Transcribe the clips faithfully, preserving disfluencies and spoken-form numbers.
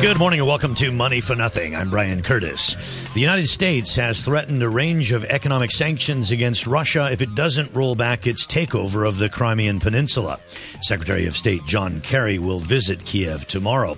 Good morning and welcome to Money for Nothing. I'm Brian Curtis. The United States has threatened a range of economic sanctions against Russia if it doesn't roll back its takeover of the Crimean Peninsula. Secretary of State John Kerry will visit Kiev tomorrow.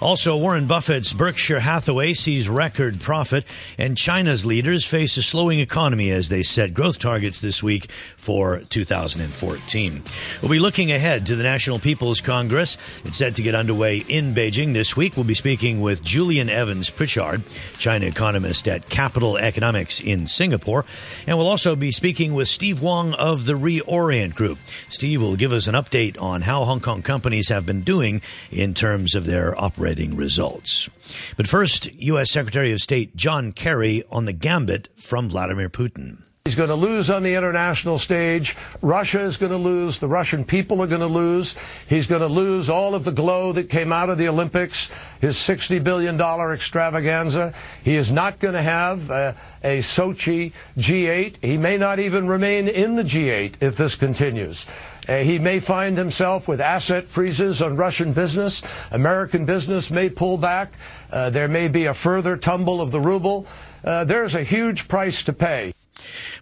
Also, Warren Buffett's Berkshire Hathaway sees record profit, and China's leaders face a slowing economy as they set growth targets this week for two thousand fourteen. We'll be looking ahead to the National People's Congress. It's set to get underway in Beijing this week. We'll be speaking with Julian Evans-Pritchard, China economist at Capital Economics in Singapore. And we'll also be speaking with Steve Wong of the Reorient Group. Steve will give us an update on how Hong Kong companies have been doing in terms of their operating results. But first, U S. Secretary of State John Kerry on the gambit from Vladimir Putin. He's going to lose on the international stage. Russia is going to lose. The Russian people are going to lose. He's going to lose all of the glow that came out of the Olympics, his sixty billion dollars extravaganza. He is not going to have a, a Sochi G eight. He may not even remain in the G eight if this continues. Uh, he may find himself with asset freezes on Russian business. American business may pull back. Uh, there may be a further tumble of the ruble. Uh, there's a huge price to pay.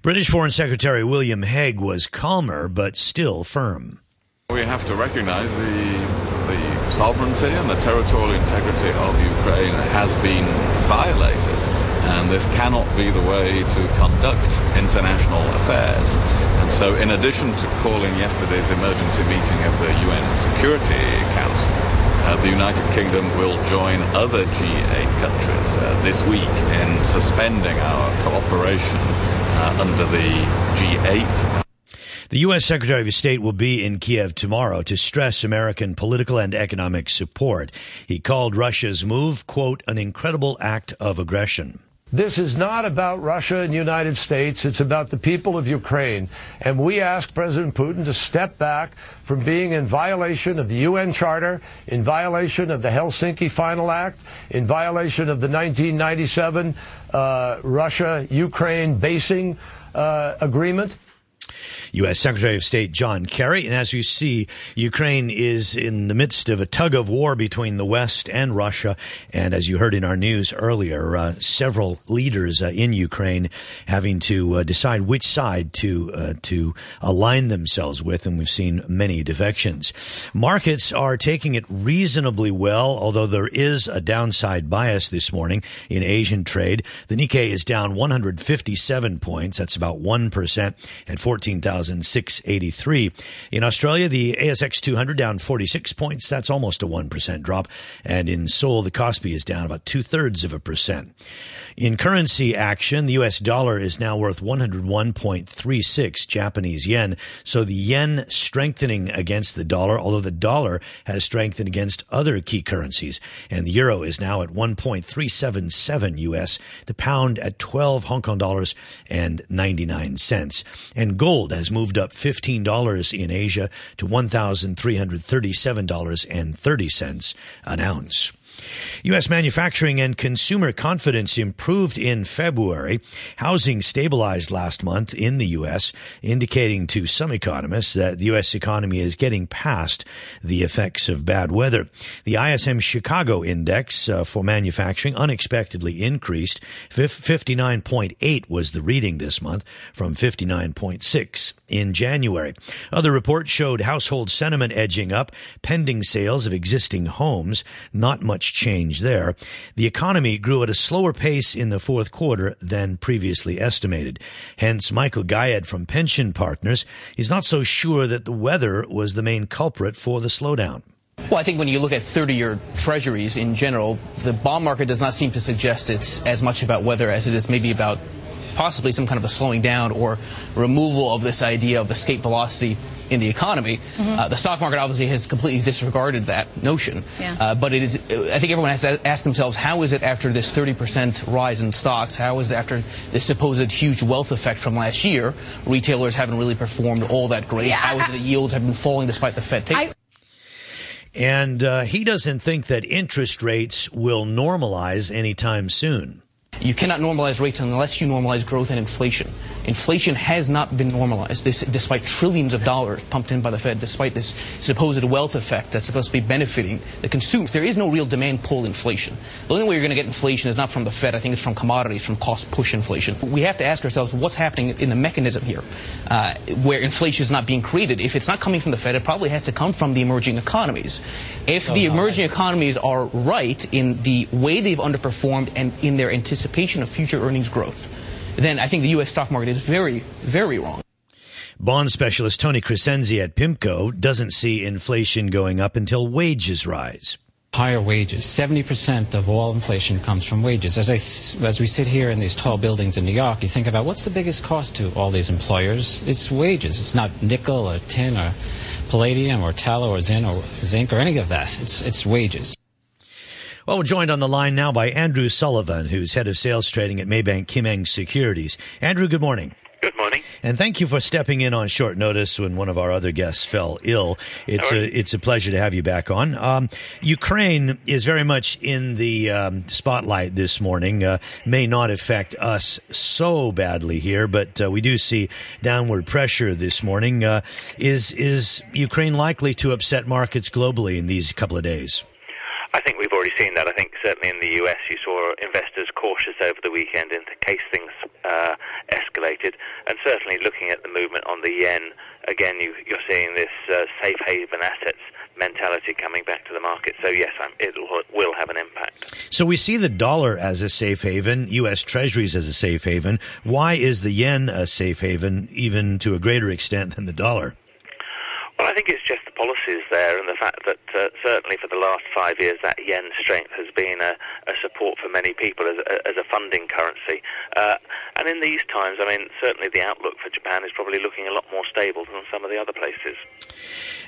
British Foreign Secretary William Hague was calmer but still firm. We have to recognize the, the sovereignty and the territorial integrity of Ukraine has been violated, and this cannot be the way to conduct international affairs. And so in addition to calling yesterday's emergency meeting of the U N Security Council, uh, the United Kingdom will join other G eight countries uh, this week in suspending our cooperation Uh, under the G eight. The U S. Secretary of State will be in Kiev tomorrow to stress American political and economic support. He called Russia's move, quote, an incredible act of aggression. This is not about Russia and the United States. It's about the people of Ukraine. And we ask President Putin to step back from being in violation of the U N Charter, in violation of the Helsinki Final Act, in violation of the nineteen ninety-seven uh, Russia-Ukraine basing uh, agreement. U S. Secretary of State John Kerry. And as you see, Ukraine is in the midst of a tug of war between the West and Russia. And as you heard in our news earlier, uh, several leaders uh, in Ukraine having to uh, decide which side to uh, to align themselves with. And we've seen many defections. Markets are taking it reasonably well, although there is a downside bias this morning in Asian trade. The Nikkei is down one hundred fifty-seven points. That's about one percent at fourteen thousand six hundred eighty-three. In Australia, the A S X two hundred down forty-six points. That's almost a one percent drop. And in Seoul, the Kospi is down about two-thirds of a percent. In currency action, the U S dollar is now worth one oh one point three six Japanese yen. So the yen strengthening against the dollar, although the dollar has strengthened against other key currencies. And the euro is now at one point three seven seven U S, the pound at twelve Hong Kong dollars and ninety-nine cents. And gold has moved up fifteen dollars in Asia to one thousand three hundred thirty-seven dollars and thirty cents an ounce. U S manufacturing and consumer confidence improved in February. Housing stabilized last month in the U S, indicating to some economists that the U S economy is getting past the effects of bad weather. The I S M Chicago Index uh, for manufacturing unexpectedly increased. fifty-nine point eight was the reading this month from fifty-nine point six in January. Other reports showed household sentiment edging up, pending sales of existing homes, not much change there. The economy grew at a slower pace in the fourth quarter than previously estimated. Hence, Michael Guyad from Pension Partners is not so sure that the weather was the main culprit for the slowdown. Well, I think when you look at thirty-year treasuries in general, the bond market does not seem to suggest it's as much about weather as it is maybe about possibly some kind of a slowing down or removal of this idea of escape velocity in the economy. Mm-hmm. uh, the stock market obviously has completely disregarded that notion. Yeah. Uh, but it is, I think everyone has to ask themselves, how is it after this thirty percent rise in stocks, how is it after this supposed huge wealth effect from last year, retailers haven't really performed all that great? Yeah. How is it that yields have been falling despite the Fed taper? And uh, he doesn't think that interest rates will normalize anytime soon. You cannot normalize rates unless you normalize growth and inflation. inflation has not been normalized, this, despite trillions of dollars pumped in by the Fed, despite this supposed wealth effect that's supposed to be benefiting the consumers. There is no real demand pull inflation. The only way you're going to get inflation is not from the Fed. I think it's from commodities, from cost push inflation. We have to ask ourselves what's happening in the mechanism here, uh, where inflation is not being created. If it's not coming from the Fed, it probably has to come from the emerging economies. If oh, the emerging right. economies are right in the way they've underperformed and in their anticipation of future earnings growth, then I think the U S stock market is very, very wrong. Bond specialist Tony Crescenzi at PIMCO doesn't see inflation going up until wages rise. Higher wages. seventy percent of all inflation comes from wages. As, I, as we sit here in these tall buildings in New York, you think about what's the biggest cost to all these employers? It's wages. It's not nickel or tin or palladium or tallow or zinc or, zinc or any of that. It's, it's wages. Well, we're joined on the line now by Andrew Sullivan, who's head of sales trading at Maybank Kimeng Securities. Andrew, good morning. Good morning. And thank you for stepping in on short notice when one of our other guests fell ill. It's a, it's a pleasure to have you back on. Um, Ukraine is very much in the um, spotlight this morning. Uh, may not affect us so badly here, but uh, we do see downward pressure this morning. Uh, is, is Ukraine likely to upset markets globally in these couple of days? I think we've already seen that. I think certainly in the U S you saw investors cautious over the weekend in case things uh, escalated. And certainly looking at the movement on the yen, again, you, you're seeing this uh, safe haven assets mentality coming back to the market. So, yes, I'm, it will have an impact. So we see the dollar as a safe haven, U S Treasuries as a safe haven. Why is the yen a safe haven even to a greater extent than the dollar? Well, I think it's just the policies there and the fact that uh, certainly for the last five years that yen strength has been a, a support for many people as a, as a funding currency. Uh, and in these times, I mean, certainly the outlook for Japan is probably looking a lot more stable than some of the other places.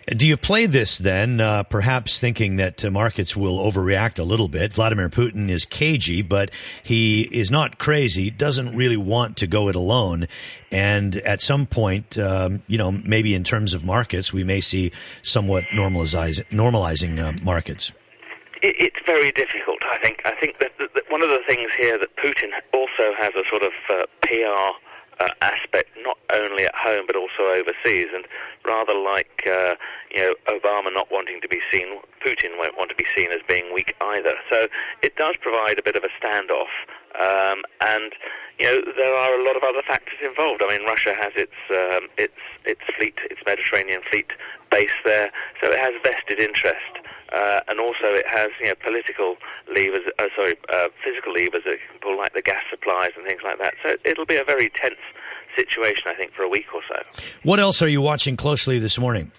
Do you play this then, uh, perhaps thinking that uh, markets will overreact a little bit? Vladimir Putin is cagey, but he is not crazy, doesn't really want to go it alone. And at some point, um, you know, maybe in terms of markets, we may see somewhat normalizing, normalizing uh, markets. It, it's very difficult, I think. I think that, that, that one of the things here that Putin also has a sort of uh, P R Uh, aspect, not only at home but also overseas, and rather like uh, you know Obama not wanting to be seen, Putin won't want to be seen as being weak either. So it does provide a bit of a standoff, um, and you know there are a lot of other factors involved. I mean, Russia has its um, its its fleet, its Mediterranean fleet base there, so it has vested interest. Uh, and also it has, you know, political levers, uh, sorry, uh, physical levers that can pull, like the gas supplies and things like that. So it'll be a very tense situation, I think, for a week or so. What else are you watching closely this morning?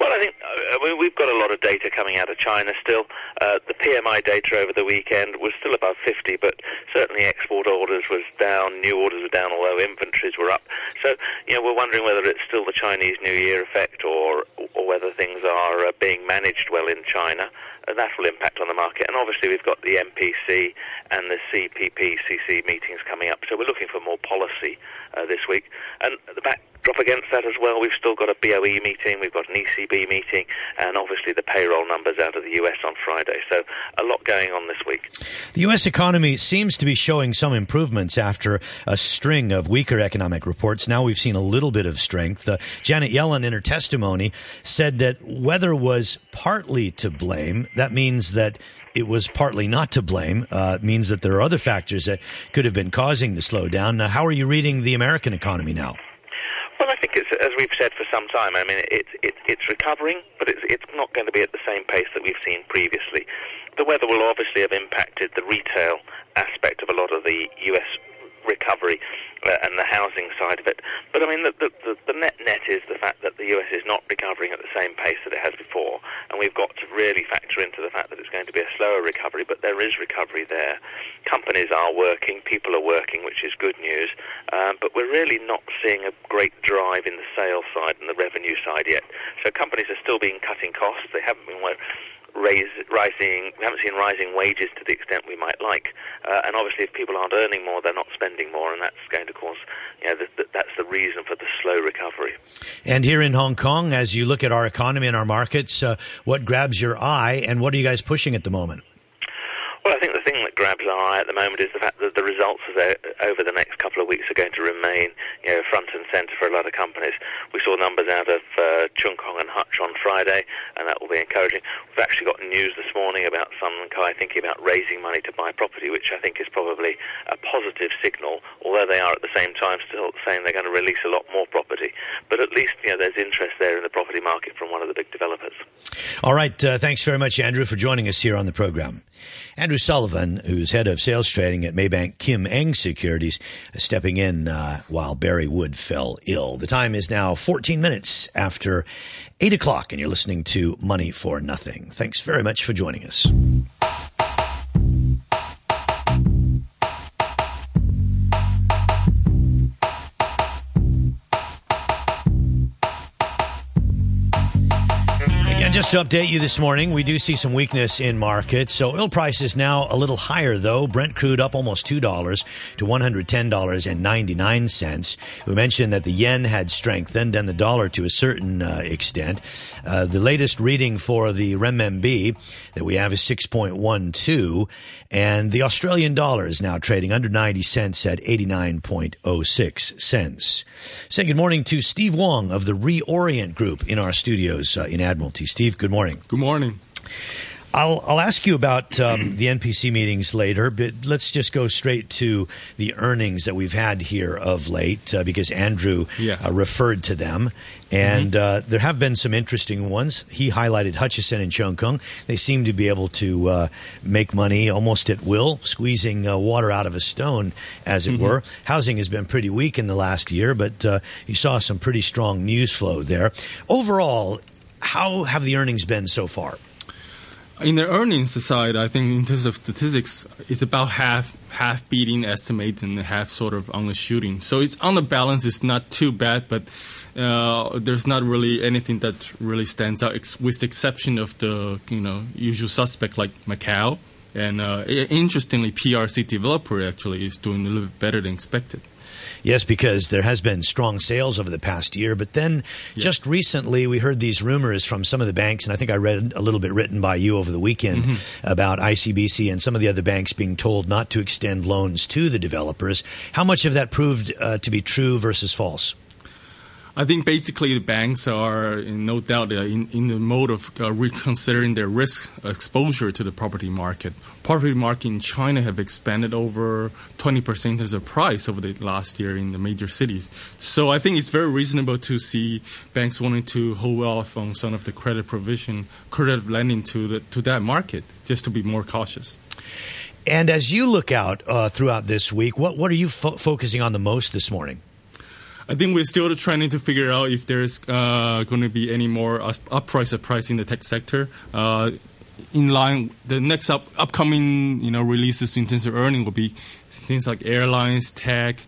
Well, I think uh, we've got a lot of data coming out of China still. Uh, the P M I data over the weekend was still above fifty, but certainly export orders was down, new orders were down, although inventories were up. So, you know, we're wondering whether it's still the Chinese New Year effect or, or whether things are uh, being managed well in China. And that will impact on the market. And obviously we've got the M P C and the C P P C C meetings coming up. So we're looking for more policy uh, this week. And the back drop against that as well, we've still got a B O E meeting, we've got an E C B meeting, and obviously the payroll numbers out of the U S on Friday. So a lot going on this week. The U S economy seems to be showing some improvements after a string of weaker economic reports. Now we've seen a little bit of strength. Uh, Janet Yellen, in her testimony, said that weather was partly to blame. That means that it was partly not to blame. Uh, it means that there are other factors that could have been causing the slowdown. Now, how are you reading the American economy now? Well, I think it's, as we've said for some time, I mean, it's it, it's recovering, but it's it's not going to be at the same pace that we've seen previously. The weather will obviously have impacted the retail aspect of a lot of the U S recovery uh, and the housing side of it. But, I mean, the, the, the net net is the fact that the U S is not recovering at the same pace that it has before, and we've got to really factor into the fact that it's going to be a slower recovery, but there is recovery there. Companies are working, people are working, which is good news, um, but we're really not seeing a great drive in the sales side and the revenue side yet. So companies are still being cutting costs. They haven't been working. Raise, rising, we haven't seen rising wages to the extent we might like, uh, and obviously if people aren't earning more, they're not spending more, and that's going to cause, you know, th- th- that's the reason for the slow recovery. And here in Hong Kong, as you look at our economy and our markets, uh, what grabs your eye, and what are you guys pushing at the moment? Well, I think the thing that grabs our eye at the moment is the fact that the results of the, over the next couple of weeks are going to remain, you know, front and centre for a lot of companies. We saw numbers out of uh, Cheong Kong and Hutch on Friday, and that will be encouraging. We've actually got news this morning about Sunway thinking about raising money to buy property, which I think is probably a positive signal, although they are at the same time still saying they're going to release a lot more property. But at least, you know, there's interest there in the property market from one of the big developers. All right. Uh, thanks very much, Andrew, for joining us here on the program. Andrew Sullivan, who's head of sales trading at Maybank Kimeng Securities, stepping in uh, while Barry Wood fell ill. The time is now fourteen minutes after eight o'clock, and you're listening to Money for Nothing. Thanks very much for joining us. Just to update you this morning, we do see some weakness in markets. So oil prices now a little higher, though. Brent crude up almost two dollars to one hundred ten dollars and ninety-nine cents. We mentioned that the yen had strengthened and the dollar to a certain uh, extent. Uh, the latest reading for the renminbi that we have is six point one two. And the Australian dollar is now trading under ninety cents at eighty-nine point oh six cents. Say good morning to Steve Wong of the Reorient Group in our studios uh, in Admiralty. Steve, Steve, good morning. Good morning. I'll, I'll ask you about um, the N P C meetings later, but let's just go straight to the earnings that we've had here of late, uh, because Andrew yeah. uh, referred to them. And mm-hmm. uh, there have been some interesting ones. He highlighted Hutchison and Cheong Kong. They seem to be able to uh, make money almost at will, squeezing uh, water out of a stone, as it mm-hmm. were. Housing has been pretty weak in the last year, but uh, you saw some pretty strong news flow there. Overall, how have the earnings been so far? In the earnings side, I think in terms of statistics, it's about half half beating estimates and half sort of on the shooting. So it's on the balance, it's not too bad, but uh, there's not really anything that really stands out, ex- with the exception of the you know usual suspect like Macau. And uh, interestingly, P R C developer actually is doing a little bit better than expected. Yes, because there has been strong sales over the past year. But then yeah. just recently we heard these rumors from some of the banks, and I think I read a little bit written by you over the weekend mm-hmm. about I C B C and some of the other banks being told not to extend loans to the developers. How much of that proved uh, to be true versus false? I think basically the banks are no doubt in, in the mode of uh, reconsidering their risk exposure to the property market. Property market in China have expanded over twenty percent as a price over the last year in the major cities. So I think it's very reasonable to see banks wanting to hold off on some of the credit provision, credit lending to the, to that market, just to be more cautious. And as you look out uh, throughout this week, what, what are you fo- focusing on the most this morning? I think we're still trying to figure out if there's uh, going to be any more up price surprise in the tech sector. Uh, in line, the next up, upcoming you know releases in terms of earnings will be things like airlines, tech,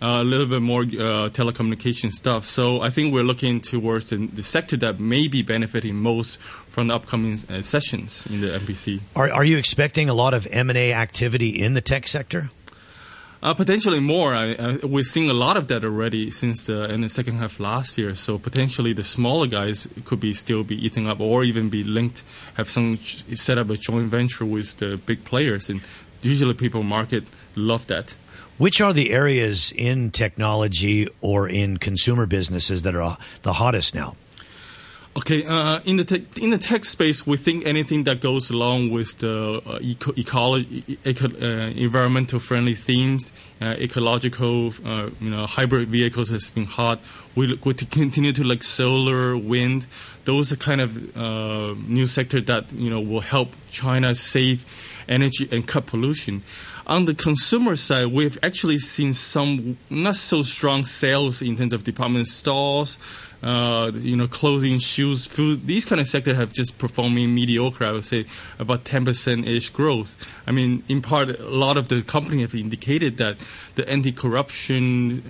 uh, a little bit more uh, telecommunication stuff. So I think we're looking towards the, the sector that may be benefiting most from the upcoming uh, sessions in the N P C. Are, are you expecting a lot of M and A activity in the tech sector? Uh, potentially more. I, I, we're seeing a lot of that already since the, in the second half last year. So potentially the smaller guys could be still be eating up, or even be linked, have some set up a joint venture with the big players. And usually people market love that. Which are the areas in technology or in consumer businesses that are the hottest now? Okay, uh, in the tech, in the tech space, we think anything that goes along with the uh, eco, ecology, eco, uh, environmental friendly themes, uh, ecological, uh, you know, hybrid vehicles has been hot. We we continue to like solar, wind. Those are kind of uh, new sector that you know will help China save energy and cut pollution. On the consumer side, we've actually seen some not so strong sales in terms of department stores, uh, you know, clothing, shoes, food. These kind of sectors have just performing mediocre, I would say, about ten percent-ish growth. I mean, in part, a lot of the company have indicated that the anti-corruption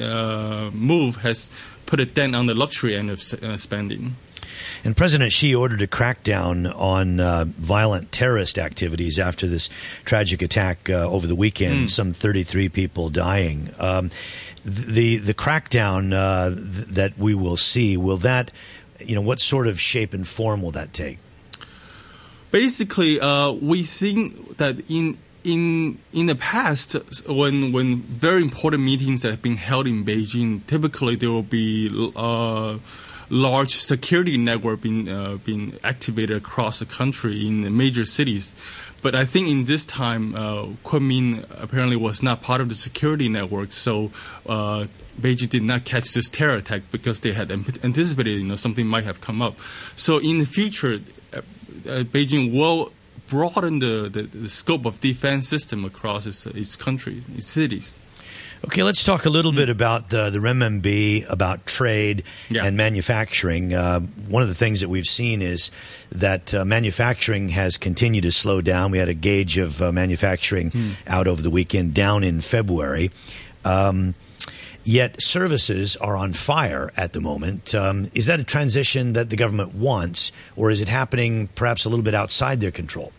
uh, move has put a dent on the luxury end of uh, spending. And President Xi ordered a crackdown on uh, violent terrorist activities after this tragic attack uh, over the weekend, mm. some thirty-three people dying. Um, the the crackdown uh, th- that we will see, will that, you know, what sort of shape and form will that take? Basically, uh, we've seen that in in in the past, when when very important meetings have been held in Beijing, typically there will be uh, large security network being uh, being activated across the country in the major cities. But I think in this time, uh, Kunming apparently was not part of the security network, so uh, Beijing did not catch this terror attack because they had anticipated, you know, something might have come up. So in the future, uh, uh, Beijing will broaden the, the, the scope of defense system across its, its country, its cities. Okay, let's talk a little mm-hmm. bit about the, the R M B, about trade yeah. and manufacturing. Uh, one of the things that we've seen is that uh, manufacturing has continued to slow down. We had a gauge of uh, manufacturing mm. out over the weekend, down in February. Um, yet services are on fire at the moment. Um, is that a transition that the government wants, or is it happening perhaps a little bit outside their control?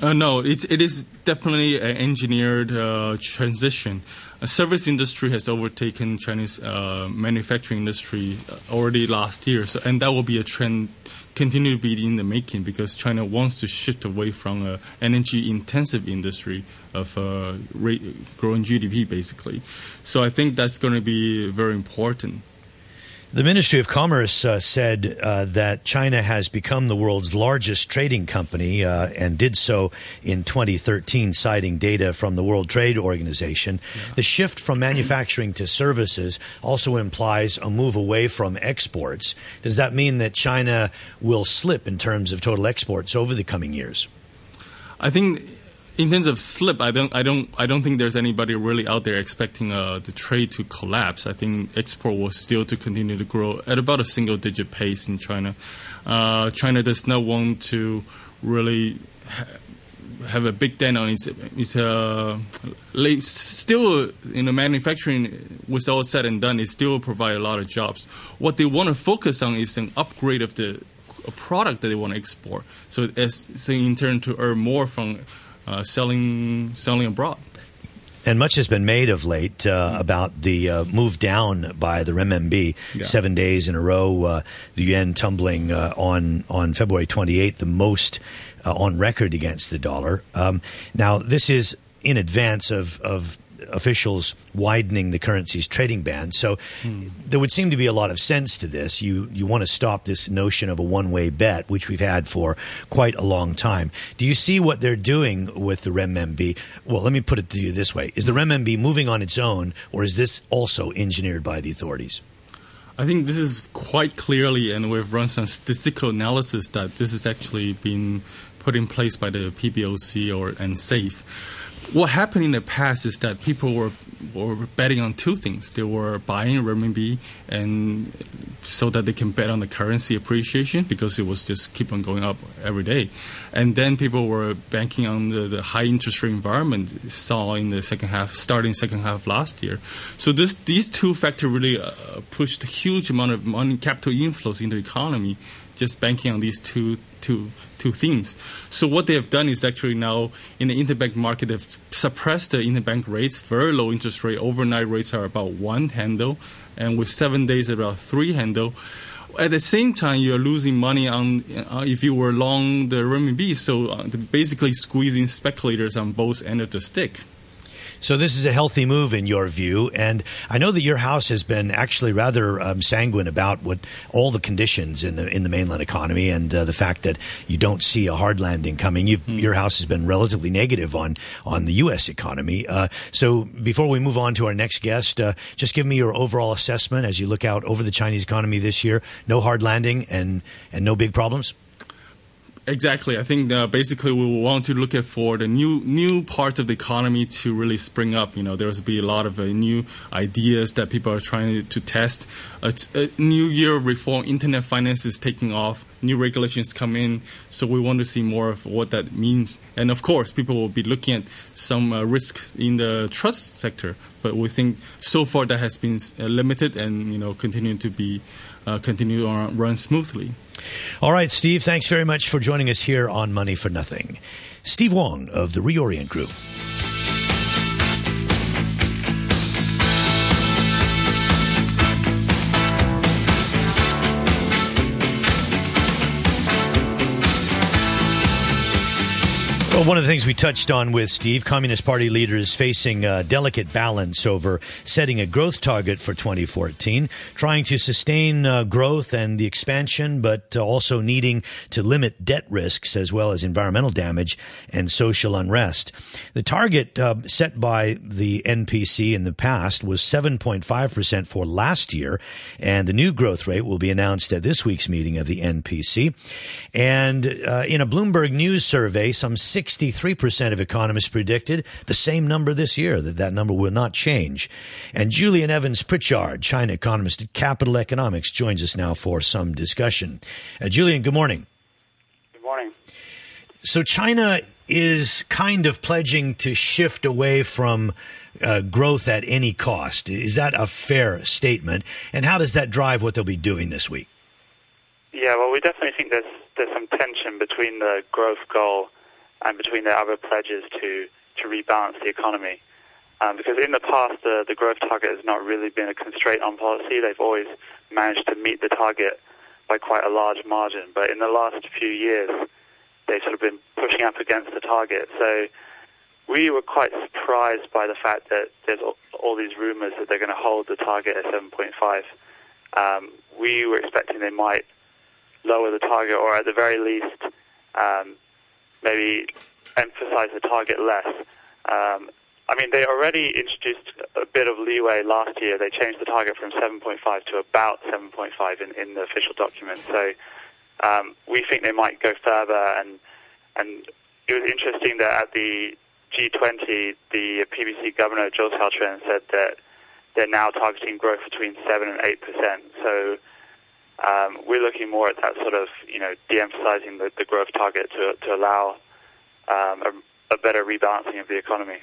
Uh, no, it's, it is definitely an engineered uh, transition. The service industry has overtaken Chinese uh, manufacturing industry already last year, so, and that will be a trend continue to be in the making because China wants to shift away from an uh, energy-intensive industry of uh, rate, growing G D P, basically. So I think that's going to be very important. The Ministry of Commerce uh, said uh, that China has become the world's largest trading company uh, and did so in twenty thirteen, citing data from the World Trade Organization. Yeah. The shift from manufacturing to services also implies a move away from exports. Does that mean that China will slip in terms of total exports over the coming years? I think in terms of slip, I don't, I don't, I don't think there's anybody really out there expecting uh, the trade to collapse. I think export will still to continue to grow at about a single-digit pace in China. Uh, China does not want to really ha- have a big dent on its. It's uh, still in the manufacturing, with all said and done, it still provides a lot of jobs. What they want to focus on is an upgrade of the a product that they want to export. So as so in turn to earn more from Uh, selling selling abroad. And much has been made of late uh, about the uh, move down by the R M B yeah. seven days in a row, uh, the yen tumbling uh, on, on February twenty-eighth, the most uh, on record against the dollar. Um, now, this is in advance of, of officials widening the currency's trading ban. So mm. there would seem to be a lot of sense to this. You, you want to stop this notion of a one-way bet, which we've had for quite a long time. Do you see what they're doing with the R M B? Well, let me put it to you this way. Is the R M B moving on its own, or is this also engineered by the authorities? I think this is quite clearly, and we've run some statistical analysis, that this is actually being put in place by the P B O C or and SAFE. What happened in the past is that people were were betting on two things. They were buying R M B and so that they can bet on the currency appreciation because it was just keep on going up every day. And then people were banking on the, the high interest rate environment saw in the second half, starting second half last year. So this these two factors really uh, pushed a huge amount of money, capital inflows into the economy, just banking on these two two two themes. So what they have done is actually now in the interbank market, they've suppressed the interbank rates, very low interest rate. Overnight rates are about one handle, and with seven days about three handle. At the same time, you're losing money on uh, if you were long the R M B, so uh, basically squeezing speculators on both ends of the stick. So this is a healthy move in your view, and I know that your house has been actually rather um, sanguine about what all the conditions in the in the mainland economy and uh, the fact that you don't see a hard landing coming. You've, mm. Your house has been relatively negative on, on the U S economy. Uh, so before we move on to our next guest, uh, just give me your overall assessment as you look out over the Chinese economy this year. No hard landing and, and no big problems? Exactly. I think uh, basically we want to look at for the new new parts of the economy to really spring up. You know, there's be a lot of uh, new ideas that people are trying to test. A, a new year of reform, internet finance is taking off. New regulations come in, so we want to see more of what that means. And of course, people will be looking at some uh, risks in the trust sector. But we think so far that has been uh, limited, and you know, continue to be uh, continue on run smoothly. All right, Steve, thanks very much for joining us here on Money for Nothing. Steve Wong of the Reorient Group. Well, one of the things we touched on with Steve, Communist Party leaders facing a delicate balance over setting a growth target for twenty fourteen, trying to sustain uh, growth and the expansion, but uh, also needing to limit debt risks as well as environmental damage and social unrest. The target uh, set by the N P C in the past was seven point five percent for last year, and the new growth rate will be announced at this week's meeting of the N P C. And uh, in a Bloomberg News survey, some sixty-three percent of economists predicted the same number this year, that that number will not change. And Julian Evans-Pritchard, China economist at Capital Economics, joins us now for some discussion. Uh, Julian, good morning. Good morning. So China is kind of pledging to shift away from uh, growth at any cost. Is that a fair statement? And how does that drive what they'll be doing this week? Yeah, well, we definitely think there's, there's some tension between the growth goal and between their other pledges to, to rebalance the economy. Um, because in the past, the, the growth target has not really been a constraint on policy. They've always managed to meet the target by quite a large margin. But in the last few years, they've sort of been pushing up against the target. So we were quite surprised by the fact that there's all, all these rumors that they're going to hold the target at seven point five. Um, we were expecting they might lower the target, or at the very least, um, maybe emphasize the target less. Um, I mean, they already introduced a bit of leeway last year. They changed the target from seven point five to about seven point five in, in the official document. So um, we think they might go further. And and it was interesting that at the G twenty, the P B C governor, Zhou Xiaochuan, said that they're now targeting growth between seven and eight percent. So Um, we're looking more at that sort of, you know, de-emphasizing the, the growth target to, to allow um, a, a better rebalancing of the economy.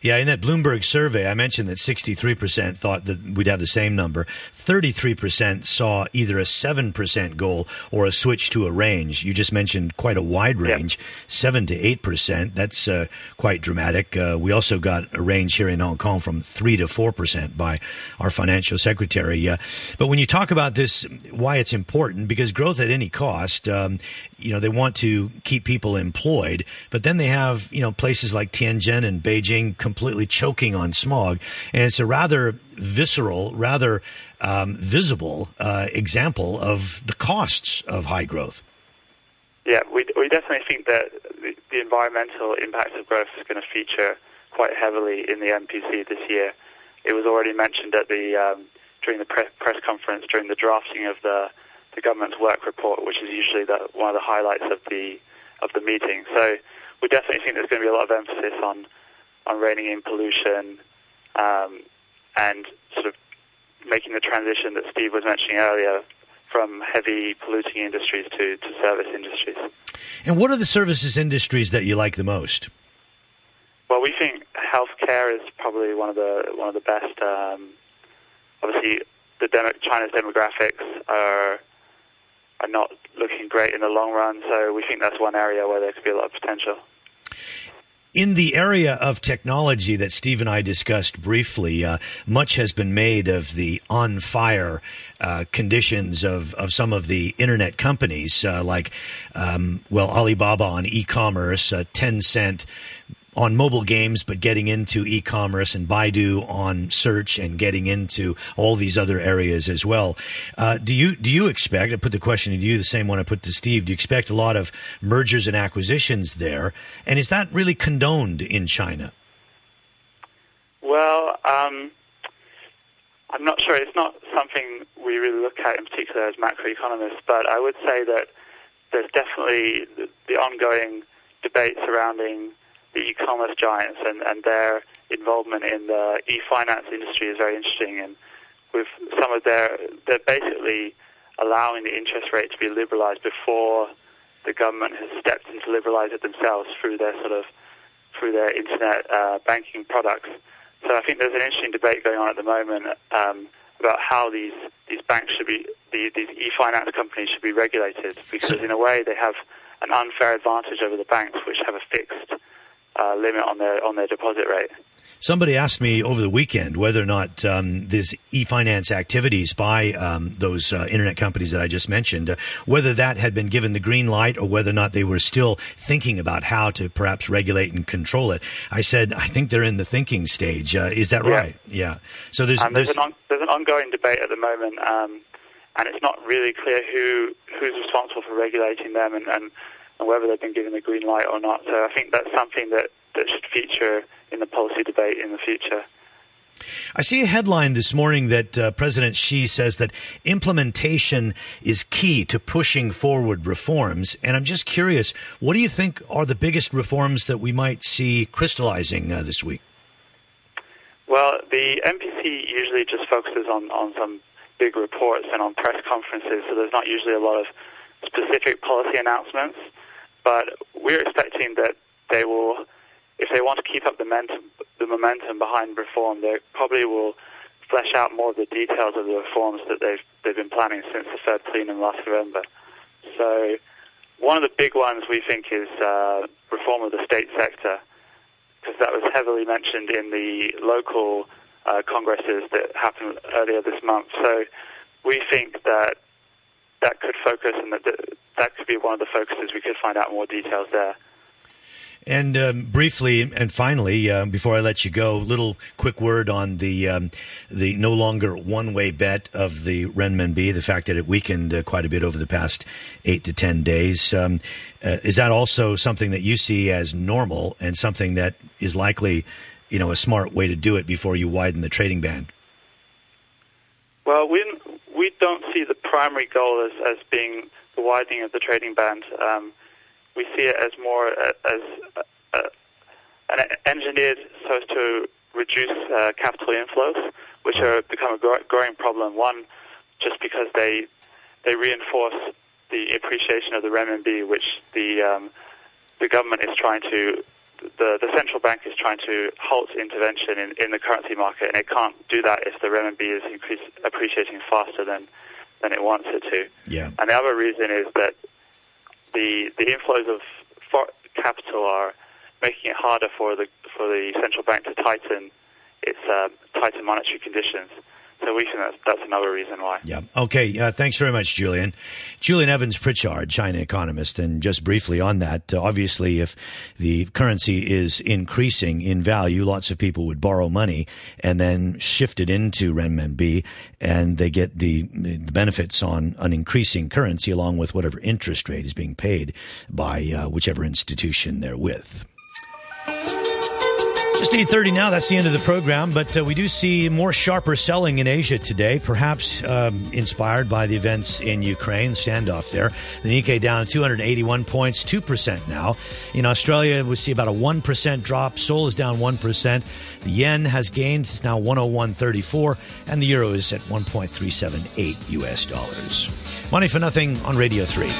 Yeah, in that Bloomberg survey, I mentioned that sixty-three percent thought that we'd have the same number. thirty-three percent saw either a seven percent goal or a switch to a range. You just mentioned quite a wide range, yep. seven to eight percent. That's uh, quite dramatic. Uh, we also got a range here in Hong Kong from three to four percent by our financial secretary. Uh, but when you talk about this, why it's important, because growth at any cost, um, you know, they want to keep people employed, but then they have, you know, places like Tianjin and Beijing completely choking on smog. And it's a rather visceral, rather um, visible uh, example of the costs of high growth. Yeah, we, we definitely think that the, the environmental impact of growth is going to feature quite heavily in the N P C this year. It was already mentioned at the um, during the press, press conference, during the drafting of the, the government's work report, which is usually the, one of the highlights of the of the meeting. So we definitely think there's going to be a lot of emphasis on on reining in pollution um, and sort of making the transition that Steve was mentioning earlier from heavy polluting industries to, to service industries. And what are the services industries that you like the most? Well, we think healthcare is probably one of the one of the best. Um, obviously, the demo, China's demographics are are not looking great in the long run, so we think that's one area where there could be a lot of potential. In the area of technology that Steve and I discussed briefly, uh, much has been made of the on-fire uh, conditions of, of some of the Internet companies, uh, like, um, well, Alibaba on e-commerce, uh, Tencent on mobile games, but getting into e-commerce, and Baidu on search and getting into all these other areas as well. Uh, do you do you expect, I put the question to you, the same one I put to Steve, do you expect a lot of mergers and acquisitions there? And is that really condoned in China? Well, um, I'm not sure. It's not something we really look at in particular as macroeconomists, but I would say that there's definitely the, the ongoing debate surrounding the e-commerce giants and, and their involvement in the e-finance industry is very interesting. And with some of their, they're basically allowing the interest rate to be liberalized before the government has stepped in to liberalize it themselves through their sort of, through their internet uh, banking products. So I think there's an interesting debate going on at the moment um, about how these, these banks should be, the, these e-finance companies should be regulated, because in a way they have an unfair advantage over the banks, which have a fixed Uh, limit on their on their deposit rate. Somebody asked me over the weekend whether or not um, these e-finance activities by um, those uh, internet companies that I just mentioned, uh, whether that had been given the green light or whether or not they were still thinking about how to perhaps regulate and control it. I said, I think they're in the thinking stage. Uh, is that yeah. right? Yeah. So there's um, there's, there's, an on, there's an ongoing debate at the moment, um, and it's not really clear who who's responsible for regulating them and, and, and whether they've been given the green light or not. So I think that's something that, that should feature in the policy debate in the future. I see a headline this morning that uh, President Xi says that implementation is key to pushing forward reforms. And I'm just curious, what do you think are the biggest reforms that we might see crystallizing uh, this week? Well, the M P C usually just focuses on, on some big reports and on press conferences, so there's not usually a lot of specific policy announcements. But we're expecting that they will... If they want to keep up the momentum, the momentum behind reform, they probably will flesh out more of the details of the reforms that they've they've been planning since the third plenum last November. So one of the big ones we think is uh, reform of the state sector, because that was heavily mentioned in the local uh, congresses that happened earlier this month. So we think that that could focus and that the, that could be one of the focuses. We could find out more details there. And um, briefly and finally, uh, before I let you go, little quick word on the um, the no longer one-way bet of the renminbi, the fact that it weakened uh, quite a bit over the past eight to ten days. Um, uh, is that also something that you see as normal and something that is likely, you know, a smart way to do it before you widen the trading band? Well, we, we don't see the primary goal as, as being the widening of the trading band. Um We see it as more as, as uh, an engineered so as to reduce uh, capital inflows, which have become a gro- growing problem. One, just because they they reinforce the appreciation of the renminbi, which the um, the government is trying to the the central bank is trying to halt intervention in, in the currency market, and it can't do that if the renminbi is increase, appreciating faster than than it wants it to. Yeah. And the other reason is that The, the inflows of capital are making it harder for the for the central bank to tighten its uh, tighten monetary conditions. So we think that's, that's another reason why. Yeah. Okay. Uh, thanks very much, Julian. Julian Evans-Pritchard, China economist. And just briefly on that, uh, obviously, if the currency is increasing in value, lots of people would borrow money and then shift it into renminbi, and they get the, the benefits on an increasing currency along with whatever interest rate is being paid by uh, whichever institution they're with. Just eight thirty now. That's the end of the program. But uh, we do see more sharper selling in Asia today, perhaps um, inspired by the events in Ukraine, standoff there. The Nikkei down two hundred eighty-one points, two percent now. In Australia, we see about a one percent drop. Seoul is down one percent. The yen has gained. It's now one oh one thirty-four. And the euro is at one point three seven eight U S dollars. Money for Nothing on Radio three.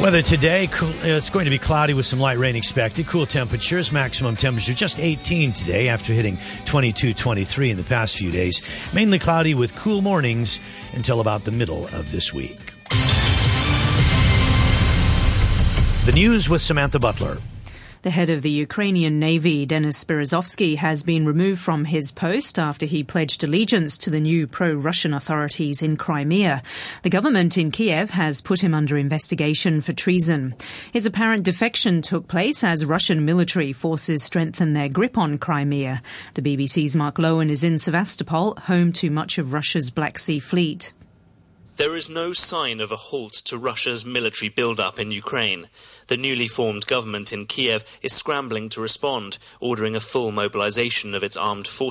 Weather today, cool, it's going to be cloudy with some light rain expected. Cool temperatures, maximum temperature just eighteen today after hitting twenty-two, twenty-three in the past few days. Mainly cloudy with cool mornings until about the middle of this week. The news with Samantha Butler. The head of the Ukrainian Navy, Denis Berezovsky, has been removed from his post after he pledged allegiance to the new pro-Russian authorities in Crimea. The government in Kiev has put him under investigation for treason. His apparent defection took place as Russian military forces strengthen their grip on Crimea. The B B C's Mark Lowen is in Sevastopol, home to much of Russia's Black Sea Fleet. There is no sign of a halt to Russia's military build-up in Ukraine. The newly formed government in Kiev is scrambling to respond, ordering a full mobilization of its armed forces.